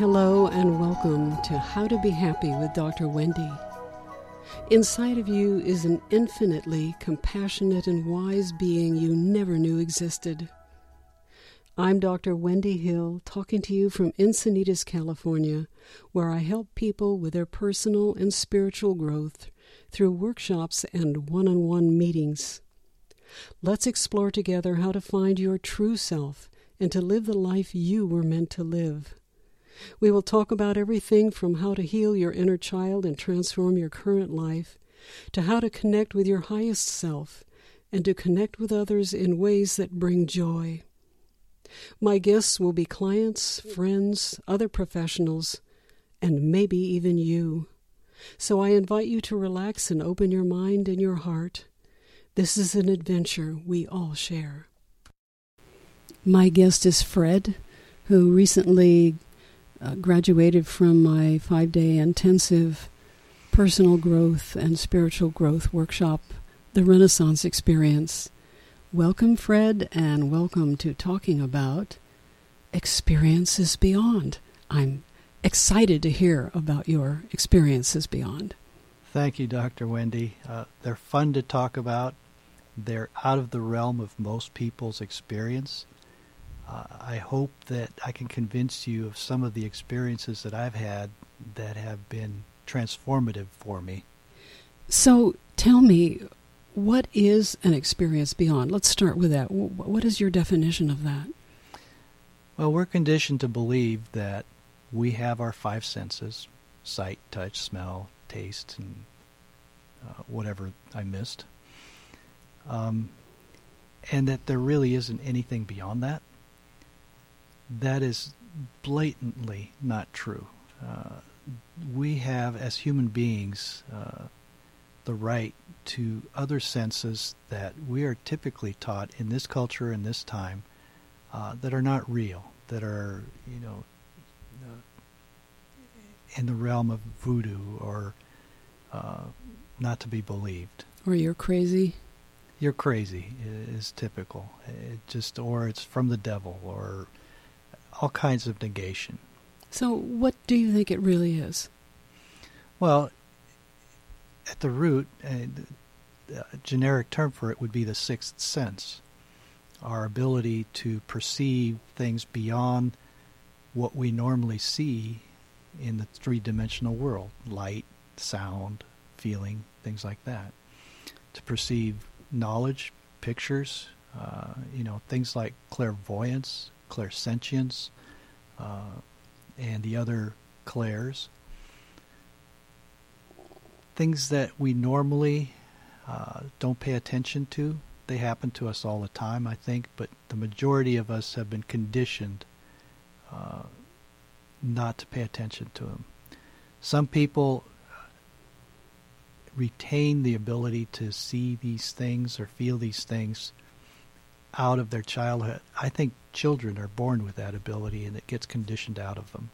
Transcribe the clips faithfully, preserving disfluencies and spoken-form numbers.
Hello and welcome to How to Be Happy with Doctor Wendy. Inside of you is an infinitely compassionate and wise being you never knew existed. I'm Doctor Wendy Hill, talking to you from Encinitas, California, where I help people with their personal and spiritual growth through workshops and one-on-one meetings. Let's explore together how to find your true self and to live the life you were meant to live. We will talk about everything from how to heal your inner child and transform your current life, to how to connect with your highest self, and to connect with others in ways that bring joy. My guests will be clients, friends, other professionals, and maybe even you. So I invite you to relax and open your mind and your heart. This is an adventure we all share. My guest is Fred, who recently Uh, graduated from my five-day intensive personal growth and spiritual growth workshop, The Renaissance Experience. Welcome, Fred, and welcome to talking about experiences beyond. I'm excited to hear about your experiences beyond. Thank you, Doctor Wendy. Uh, they're fun to talk about. They're out of the realm of most people's experience. Uh, I hope that I can convince you of some of the experiences that I've had that have been transformative for me. So tell me, what is an experience beyond? Let's start with that. What is your definition of that? Well, we're conditioned to believe that we have our five senses, sight, touch, smell, taste, and uh, whatever I missed, um, and that there really isn't anything beyond that. That is blatantly not true. Uh, we have, as human beings, uh, the right to other senses that we are typically taught in this culture and this time uh, that are not real, that are, you know, in the realm of voodoo or uh, not to be believed. Or you're crazy. You're crazy is typical. It just, or it's from the devil or all kinds of negation. So what do you think it really is? Well, at the root, a generic term for it would be the sixth sense, our ability to perceive things beyond what we normally see in the three-dimensional world, light, sound, feeling, things like that, to perceive knowledge, pictures, uh, you know, things like clairvoyance, clairsentience, uh, and the other clairs. Things that we normally uh, don't pay attention to. They happen to us all the time, I think, but the majority of us have been conditioned uh, not to pay attention to them. Some people retain the ability to see these things or feel these things out of their childhood. I think children are born with that ability, and it gets conditioned out of them.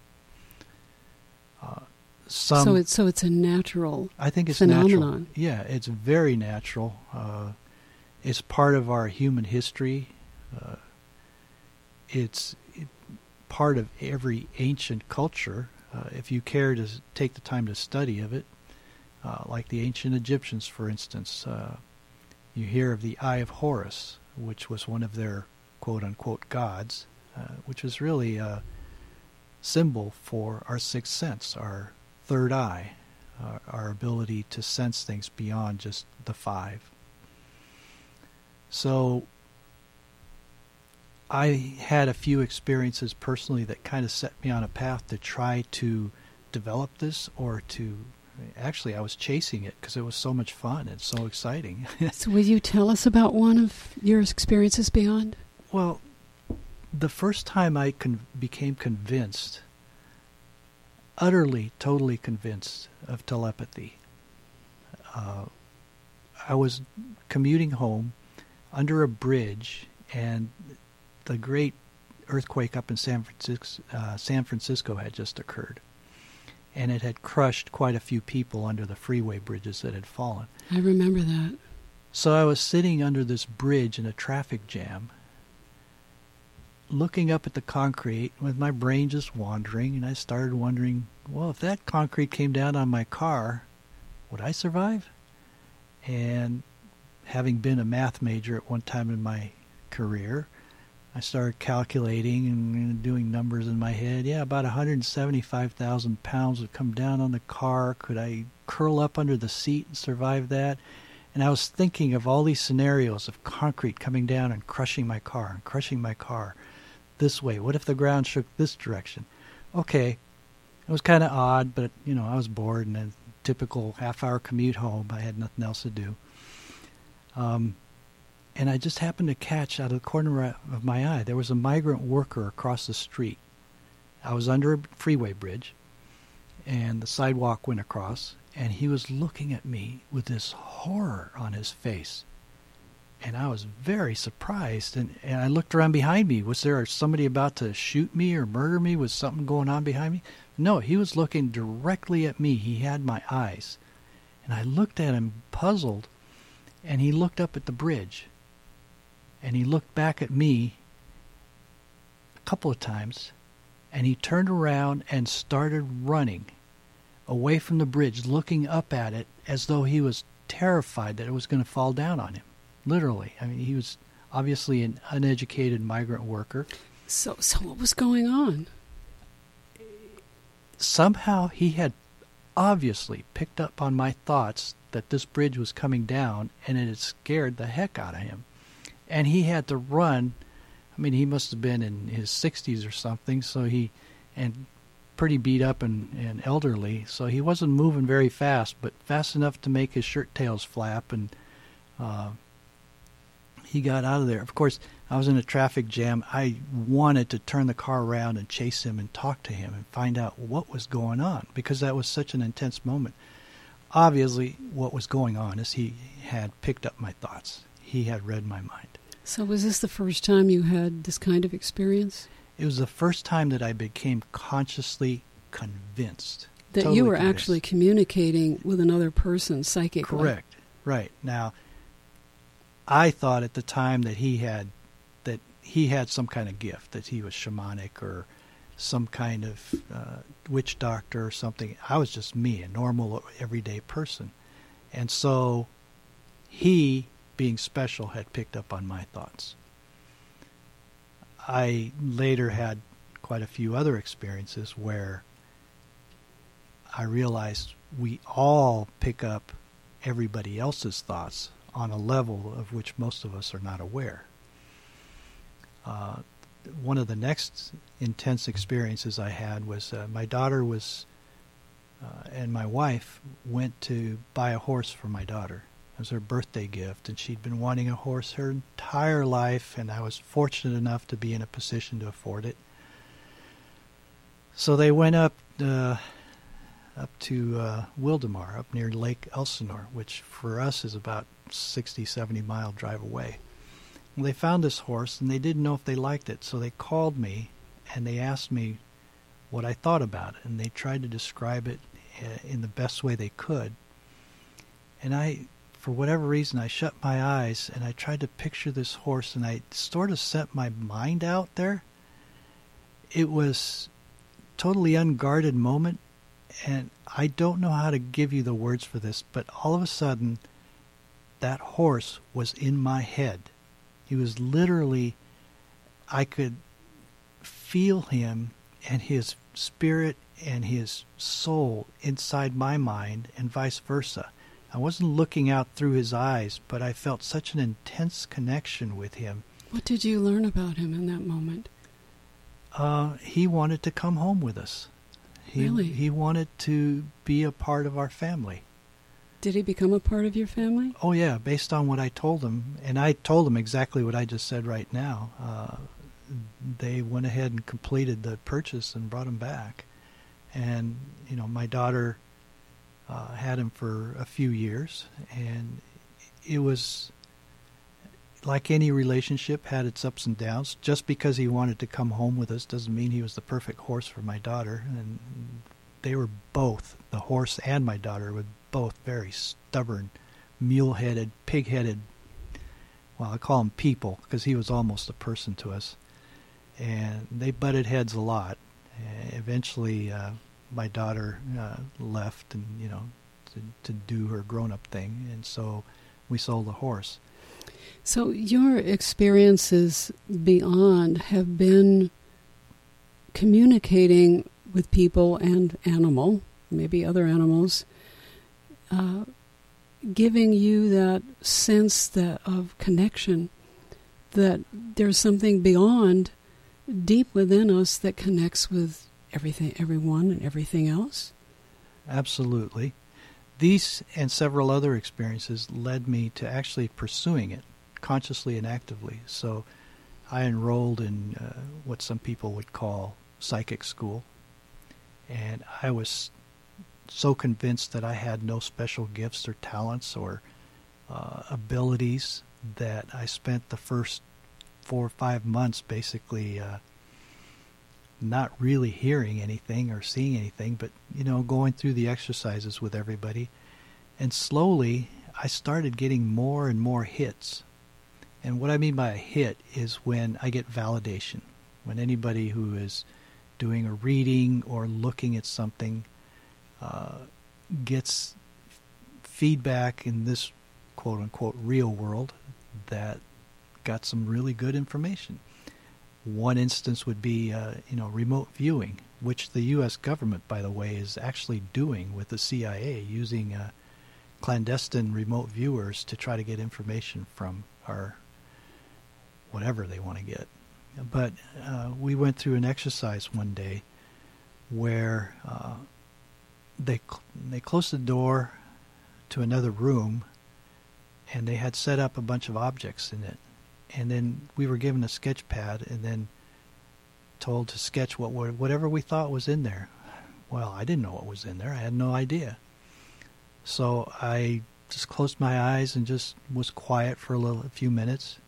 Uh, some, so it's so it's a natural. I think it's phenomenon. Natural. Yeah, it's very natural. Uh, it's part of our human history. Uh, it's it, part of every ancient culture. Uh, if you care to take the time to study of it, uh, like the ancient Egyptians, for instance, uh, you hear of the Eye of Horus, which was one of their quote-unquote gods, uh, which was really a symbol for our sixth sense, our third eye, uh, our ability to sense things beyond just the five. So I had a few experiences personally that kind of set me on a path to try to develop this or to Actually, I was chasing it because it was so much fun and so exciting. So will you tell us about one of your experiences beyond? Well, the first time I con- became convinced, utterly, totally convinced of telepathy, uh, I was commuting home under a bridge, and the great earthquake up in San Francisco, uh, San Francisco had just occurred. And it had crushed quite a few people under the freeway bridges that had fallen. I remember that. So I was sitting under this bridge in a traffic jam, looking up at the concrete with my brain just wandering, and I started wondering, well, if that concrete came down on my car, would I survive? And having been a math major at one time in my career, I started calculating and doing numbers in my head. Yeah, about one hundred seventy-five thousand pounds would come down on the car. Could I curl up under the seat and survive that? And I was thinking of all these scenarios of concrete coming down and crushing my car and crushing my car this way. What if the ground shook this direction? Okay, it was kind of odd, but, you know, I was bored, and a typical half-hour commute home. I had nothing else to do. Um... And I just happened to catch out of the corner of my eye, there was a migrant worker across the street. I was under a freeway bridge, and the sidewalk went across, and he was looking at me with this horror on his face. And I was very surprised, and, and I looked around behind me. Was there somebody about to shoot me or murder me? Was something going on behind me? No, he was looking directly at me. He had my eyes. And I looked at him, puzzled, and he looked up at the bridge. And he looked back at me a couple of times, and he turned around and started running away from the bridge, looking up at it as though he was terrified that it was going to fall down on him. Literally. I mean, he was obviously an uneducated migrant worker. So, so what was going on? Somehow he had obviously picked up on my thoughts that this bridge was coming down, and it had scared the heck out of him. And he had to run. I mean, he must have been in his sixties or something, so he, and pretty beat up and, and elderly, so he wasn't moving very fast, but fast enough to make his shirt tails flap, and uh, he got out of there. Of course, I was in a traffic jam. I wanted to turn the car around and chase him and talk to him and find out what was going on, because that was such an intense moment. Obviously, what was going on is he had picked up my thoughts. He had read my mind. So was this the first time you had this kind of experience? It was the first time that I became consciously convinced. That totally you were convinced. Actually communicating with another person psychically. Correct. Right. Now, I thought at the time that he had that he had some kind of gift, that he was shamanic or some kind of uh, witch doctor or something. I was just me, a normal, everyday person. And so he, being special, had picked up on my thoughts. I later had quite a few other experiences where I realized we all pick up everybody else's thoughts on a level of which most of us are not aware. Uh, one of the next intense experiences I had was uh, my daughter was, uh, and my wife went to buy a horse for my daughter. It was her birthday gift, and she'd been wanting a horse her entire life, and I was fortunate enough to be in a position to afford it. So they went up uh, up to uh, Wildemar, up near Lake Elsinore, which for us is about sixty, seventy mile drive away. And they found this horse, and they didn't know if they liked it, so they called me, and they asked me what I thought about it, and they tried to describe it in the best way they could. And I... For whatever reason, I shut my eyes and I tried to picture this horse, and I sort of sent my mind out there. It was a totally unguarded moment, and I don't know how to give you the words for this, but all of a sudden, that horse was in my head. He was literally, I could feel him and his spirit and his soul inside my mind, and vice versa. I wasn't looking out through his eyes, but I felt such an intense connection with him. What did you learn about him in that moment? Uh, he wanted to come home with us. He, really? He wanted to be a part of our family. Did he become a part of your family? Oh, yeah, based on what I told him. And I told him exactly what I just said right now. Uh, they went ahead and completed the purchase and brought him back. And, you know, my daughter... Uh, had him for a few years, and it was like any relationship, had its ups and downs. Just because he wanted to come home with us doesn't mean he was the perfect horse for my daughter, and they were both, the horse and my daughter, were both very stubborn, mule-headed, pig-headed, well, I call them people, because he was almost a person to us, and they butted heads a lot. And eventually, uh, my daughter uh, left, and you know, to, to do her grown-up thing, and so we sold the horse. So your experiences beyond have been communicating with people and animal, maybe other animals, uh, giving you that sense that of connection, that there's something beyond, deep within us that connects with everything, everyone, and everything else. Absolutely. These and several other experiences led me to actually pursuing it consciously and actively. So I enrolled in uh, what some people would call psychic school, and I was so convinced that I had no special gifts or talents or uh, abilities that I spent the first four or five months basically uh, not really hearing anything or seeing anything, but, you know, going through the exercises with everybody. And slowly, I started getting more and more hits. And what I mean by a hit is when I get validation, when anybody who is doing a reading or looking at something uh, gets feedback in this quote-unquote real world that got some really good information. One instance would be, uh, you know, remote viewing, which the U S government, by the way, is actually doing with the C I A, using uh, clandestine remote viewers to try to get information from our whatever they want to get. But uh, we went through an exercise one day where uh, they cl- they closed the door to another room, and they had set up a bunch of objects in it. And then we were given a sketch pad and then told to sketch what whatever we thought was in there. Well, I didn't know what was in there. I had no idea. So I just closed my eyes and just was quiet for a little, a few minutes,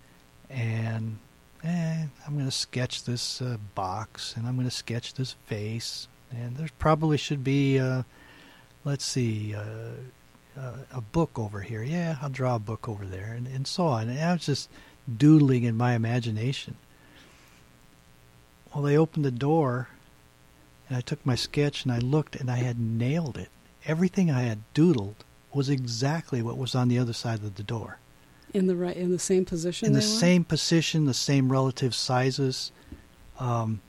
and Eh, I'm going to sketch this uh, box, and I'm going to sketch this face, and there probably should be, uh, let's see, uh, uh, a book over here. Yeah, I'll draw a book over there, and, and so on. And I was just doodling in my imagination. Well, they opened the door, and I took my sketch, and I looked, and I had nailed it. Everything I had doodled was exactly what was on the other side of the door. In the right, in the same position. In the same position, the same relative sizes. Um,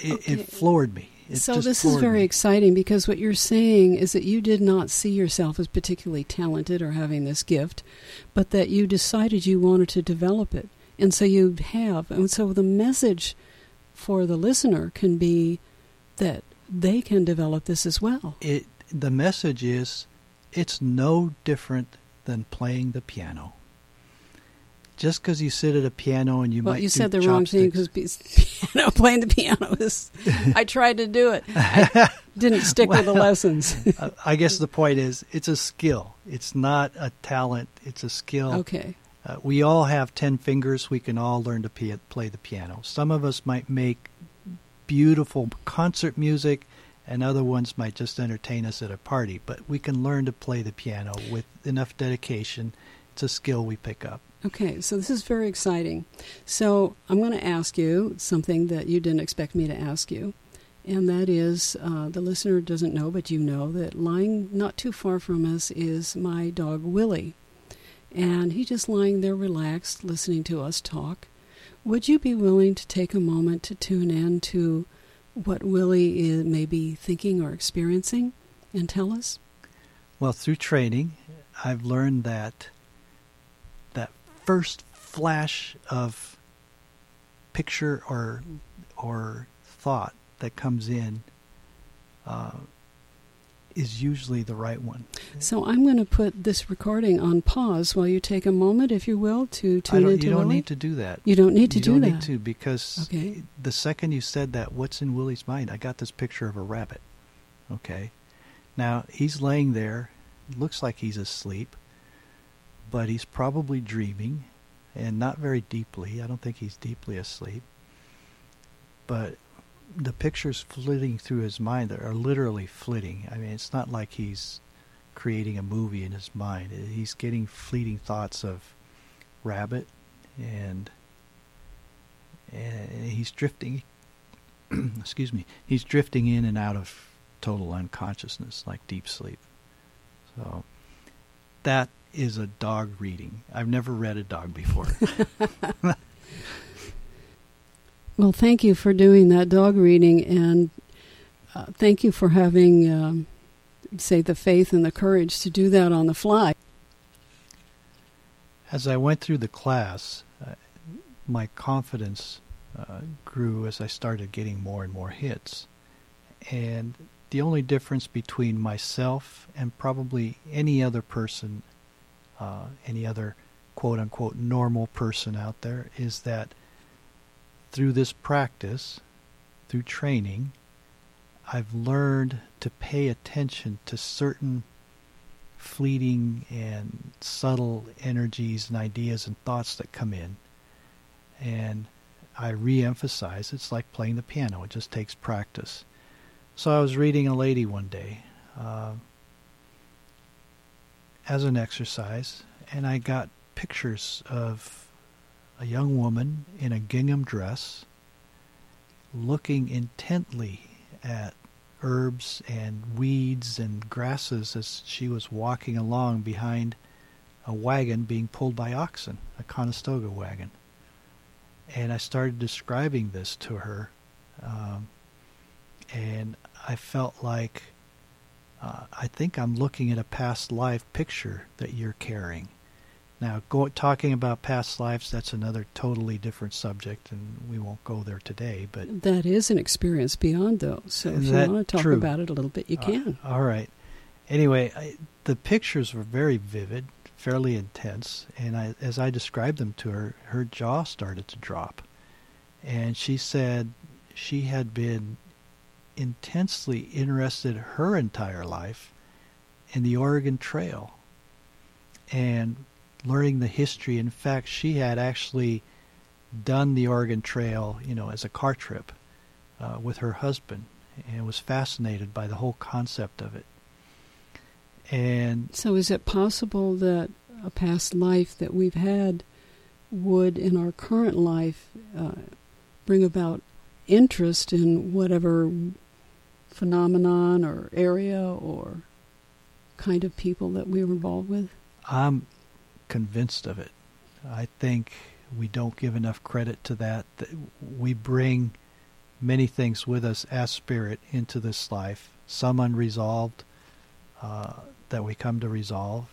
it, okay. it floored me. It so this is very me. exciting, because what you're saying is that you did not see yourself as particularly talented or having this gift, but that you decided you wanted to develop it, and so you have. And so the message for the listener can be that they can develop this as well. It. The message is, it's no different than playing the piano. Just because you sit at a piano and you well, might you do said the chopsticks. Wrong thing, because piano, playing the piano is. I tried to do it. I didn't stick well, with the lessons. I guess the point is, it's a skill. It's not a talent. It's a skill. Okay. Uh, we all have ten fingers. We can all learn to p- play the piano. Some of us might make beautiful concert music, and other ones might just entertain us at a party. But we can learn to play the piano with enough dedication. It's a skill we pick up. Okay, so this is very exciting. So I'm going to ask you something that you didn't expect me to ask you. And that is, uh, the listener doesn't know, but you know, that lying not too far from us is my dog, Willie. And he's just lying there relaxed, listening to us talk. Would you be willing to take a moment to tune in to what Willie is, may be thinking or experiencing, and tell us? Well, through training, I've learned that that first flash of picture or or thought that comes in uh, is usually the right one. So I'm going to put this recording on pause while you take a moment, if you will, to tune into Willie. You don't Willie. need to do that. You don't need to you do that. You don't need to, because okay. the second you said that, what's in Willie's mind? I got this picture of a rabbit. Okay. Now, he's laying there. Looks like he's asleep, but he's probably dreaming, and not very deeply. I don't think he's deeply asleep. But the pictures flitting through his mind are literally flitting. I mean, it's not like he's creating a movie in his mind. He's getting fleeting thoughts of rabbit and and he's drifting, excuse me, he's drifting in and out of total unconsciousness, like deep sleep. So that is a dog reading. I've never read a dog before. Well, thank you for doing that dog reading, and uh, thank you for having, um, say, the faith and the courage to do that on the fly. As I went through the class, uh, my confidence uh, grew as I started getting more and more hits. And the only difference between myself and probably any other person, uh, any other quote-unquote normal person out there, is that through this practice, through training, I've learned to pay attention to certain fleeting and subtle energies and ideas and thoughts that come in. And I re-emphasize, it's like playing the piano. It just takes practice. So I was reading a lady one day uh, as an exercise, and I got pictures of a young woman in a gingham dress looking intently at herbs and weeds and grasses as she was walking along behind a wagon being pulled by oxen, a Conestoga wagon. And I started describing this to her. Um, And I felt like, uh, I think I'm looking at a past life picture that you're carrying. Now, go, talking about past lives, that's another totally different subject, and we won't go there today. But that is an experience beyond those. So if you want to talk true. about it a little bit, you uh, can. All right. Anyway, I, the pictures were very vivid, fairly intense. And I, as I described them to her, her jaw started to drop. And she said she had been intensely interested her entire life in the Oregon Trail and learning the history. In fact, she had actually done the Oregon Trail, you know, as a car trip uh, with her husband, and was fascinated by the whole concept of it. And so is it possible that a past life that we've had would, in our current life, uh, bring about interest in whatever phenomenon or area or kind of people that we were involved with? I'm convinced of it. I think we don't give enough credit to that. We bring many things with us as spirit into this life, some unresolved uh, that we come to resolve.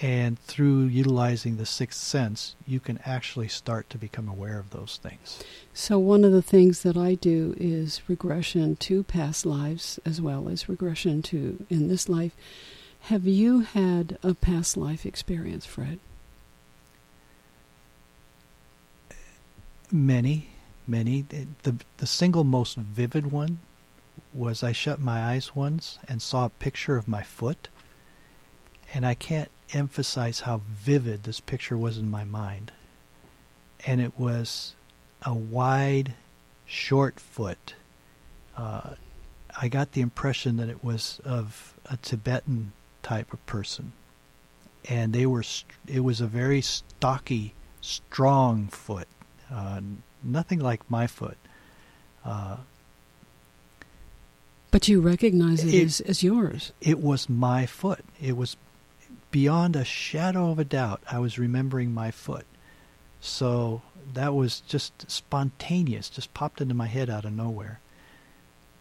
And through utilizing the sixth sense, you can actually start to become aware of those things. So one of the things that I do is regression to past lives as well as regression to in this life. Have you had a past life experience, Fred? Many, many. The, the single most vivid one was I shut my eyes once and saw a picture of my foot. And I can't emphasize how vivid this picture was in my mind. And it was a wide, short foot. Uh, I got the impression that it was of a Tibetan type of person. And they were. St- it was a very stocky, strong foot. Uh, nothing like my foot. Uh, but you recognize it, it as, as yours. It was my foot. It was beyond a shadow of a doubt, I was remembering my foot. So that was just spontaneous, just popped into my head out of nowhere.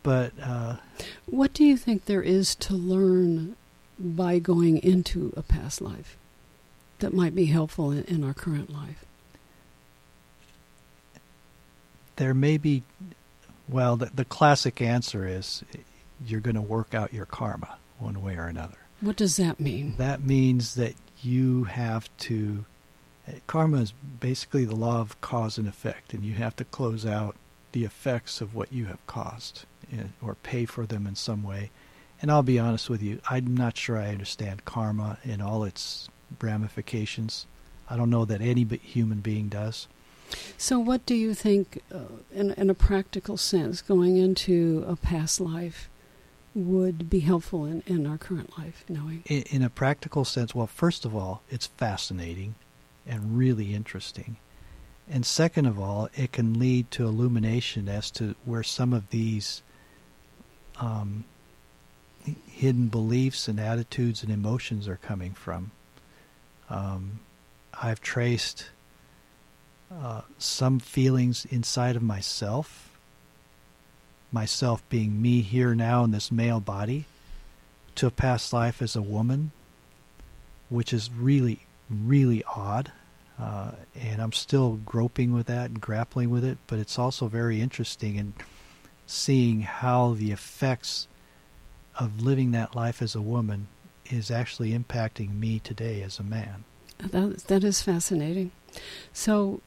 But uh, what do you think there is to learn by going into a past life that might be helpful in, in our current life? There may be, well, the, the classic answer is you're going to work out your karma one way or another. What does that mean? That means that you have to... Karma is basically the law of cause and effect, and you have to close out the effects of what you have caused or pay for them in some way. And I'll be honest with you, I'm not sure I understand karma in all its ramifications. I don't know that any human being does. So what do you think, uh, in, in a practical sense, going into a past life would be helpful in, in our current life, knowing? In, in a practical sense, well, first of all, it's fascinating and really interesting. And second of all, it can lead to illumination as to where some of these um, hidden beliefs and attitudes and emotions are coming from. Um, I've traced uh, some feelings inside of myself, myself being me here now in this male body, to a past life as a woman, which is really, really odd. Uh, and I'm still groping with that and grappling with it, but it's also very interesting in seeing how the effects of living that life as a woman is actually impacting me today as a man. That, that is fascinating. So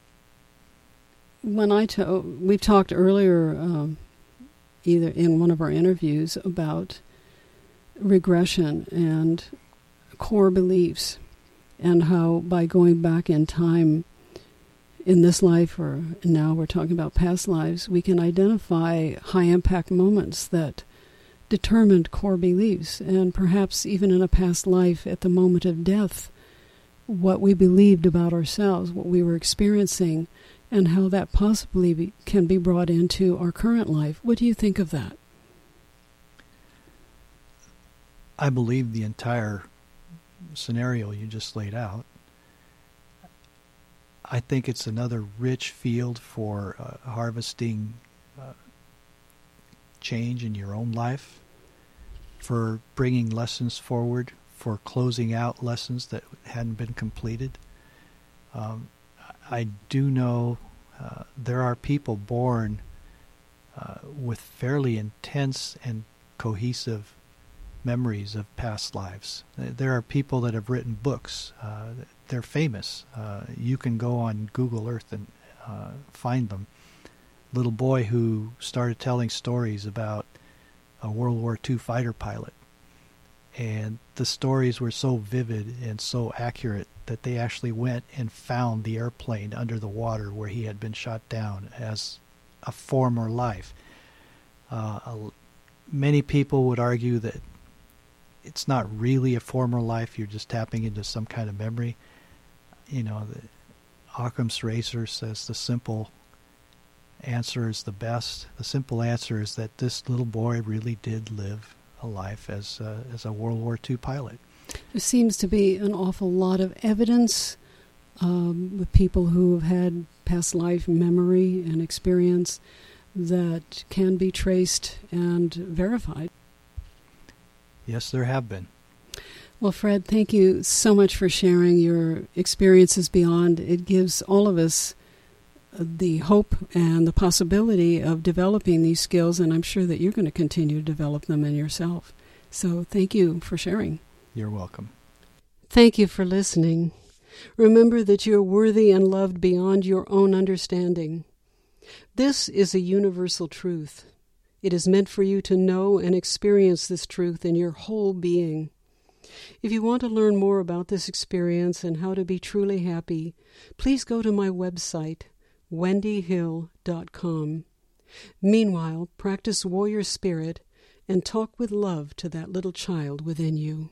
when I to- we talked earlier, um, either in one of our interviews, about regression and core beliefs, and how by going back in time in this life, or now we're talking about past lives, we can identify high-impact moments that determined core beliefs. And perhaps even in a past life, at the moment of death, what we believed about ourselves, what we were experiencing, and how that possibly be, can be brought into our current life. What do you think of that? I believe the entire scenario you just laid out. I think it's another rich field for uh, harvesting uh, change in your own life, for bringing lessons forward, for closing out lessons that hadn't been completed. Um, I do know uh, there are people born uh, with fairly intense and cohesive memories of past lives. There are people that have written books. Uh, they're famous. Uh, you can go on Google Earth and uh, find them. Little boy who started telling stories about a World War Two fighter pilot. And the stories were so vivid and so accurate that they actually went and found the airplane under the water where he had been shot down as a former life. Uh, a, many people would argue that it's not really a former life. You're just tapping into some kind of memory. You know, the Occam's razor says the simple answer is the best. The simple answer is that this little boy really did live a life as a, as a World War Two pilot. There seems to be an awful lot of evidence um, with people who have had past life memory and experience that can be traced and verified. Yes, there have been. Well, Fred, thank you so much for sharing your experiences beyond. It gives all of us the hope and the possibility of developing these skills, and I'm sure that you're going to continue to develop them in yourself. So thank you for sharing. You're welcome. Thank you for listening. Remember that you're worthy and loved beyond your own understanding. This is a universal truth. It is meant for you to know and experience this truth in your whole being. If you want to learn more about this experience and how to be truly happy, please go to my website, Wendy Hill dot com. Meanwhile, practice warrior spirit and talk with love to that little child within you.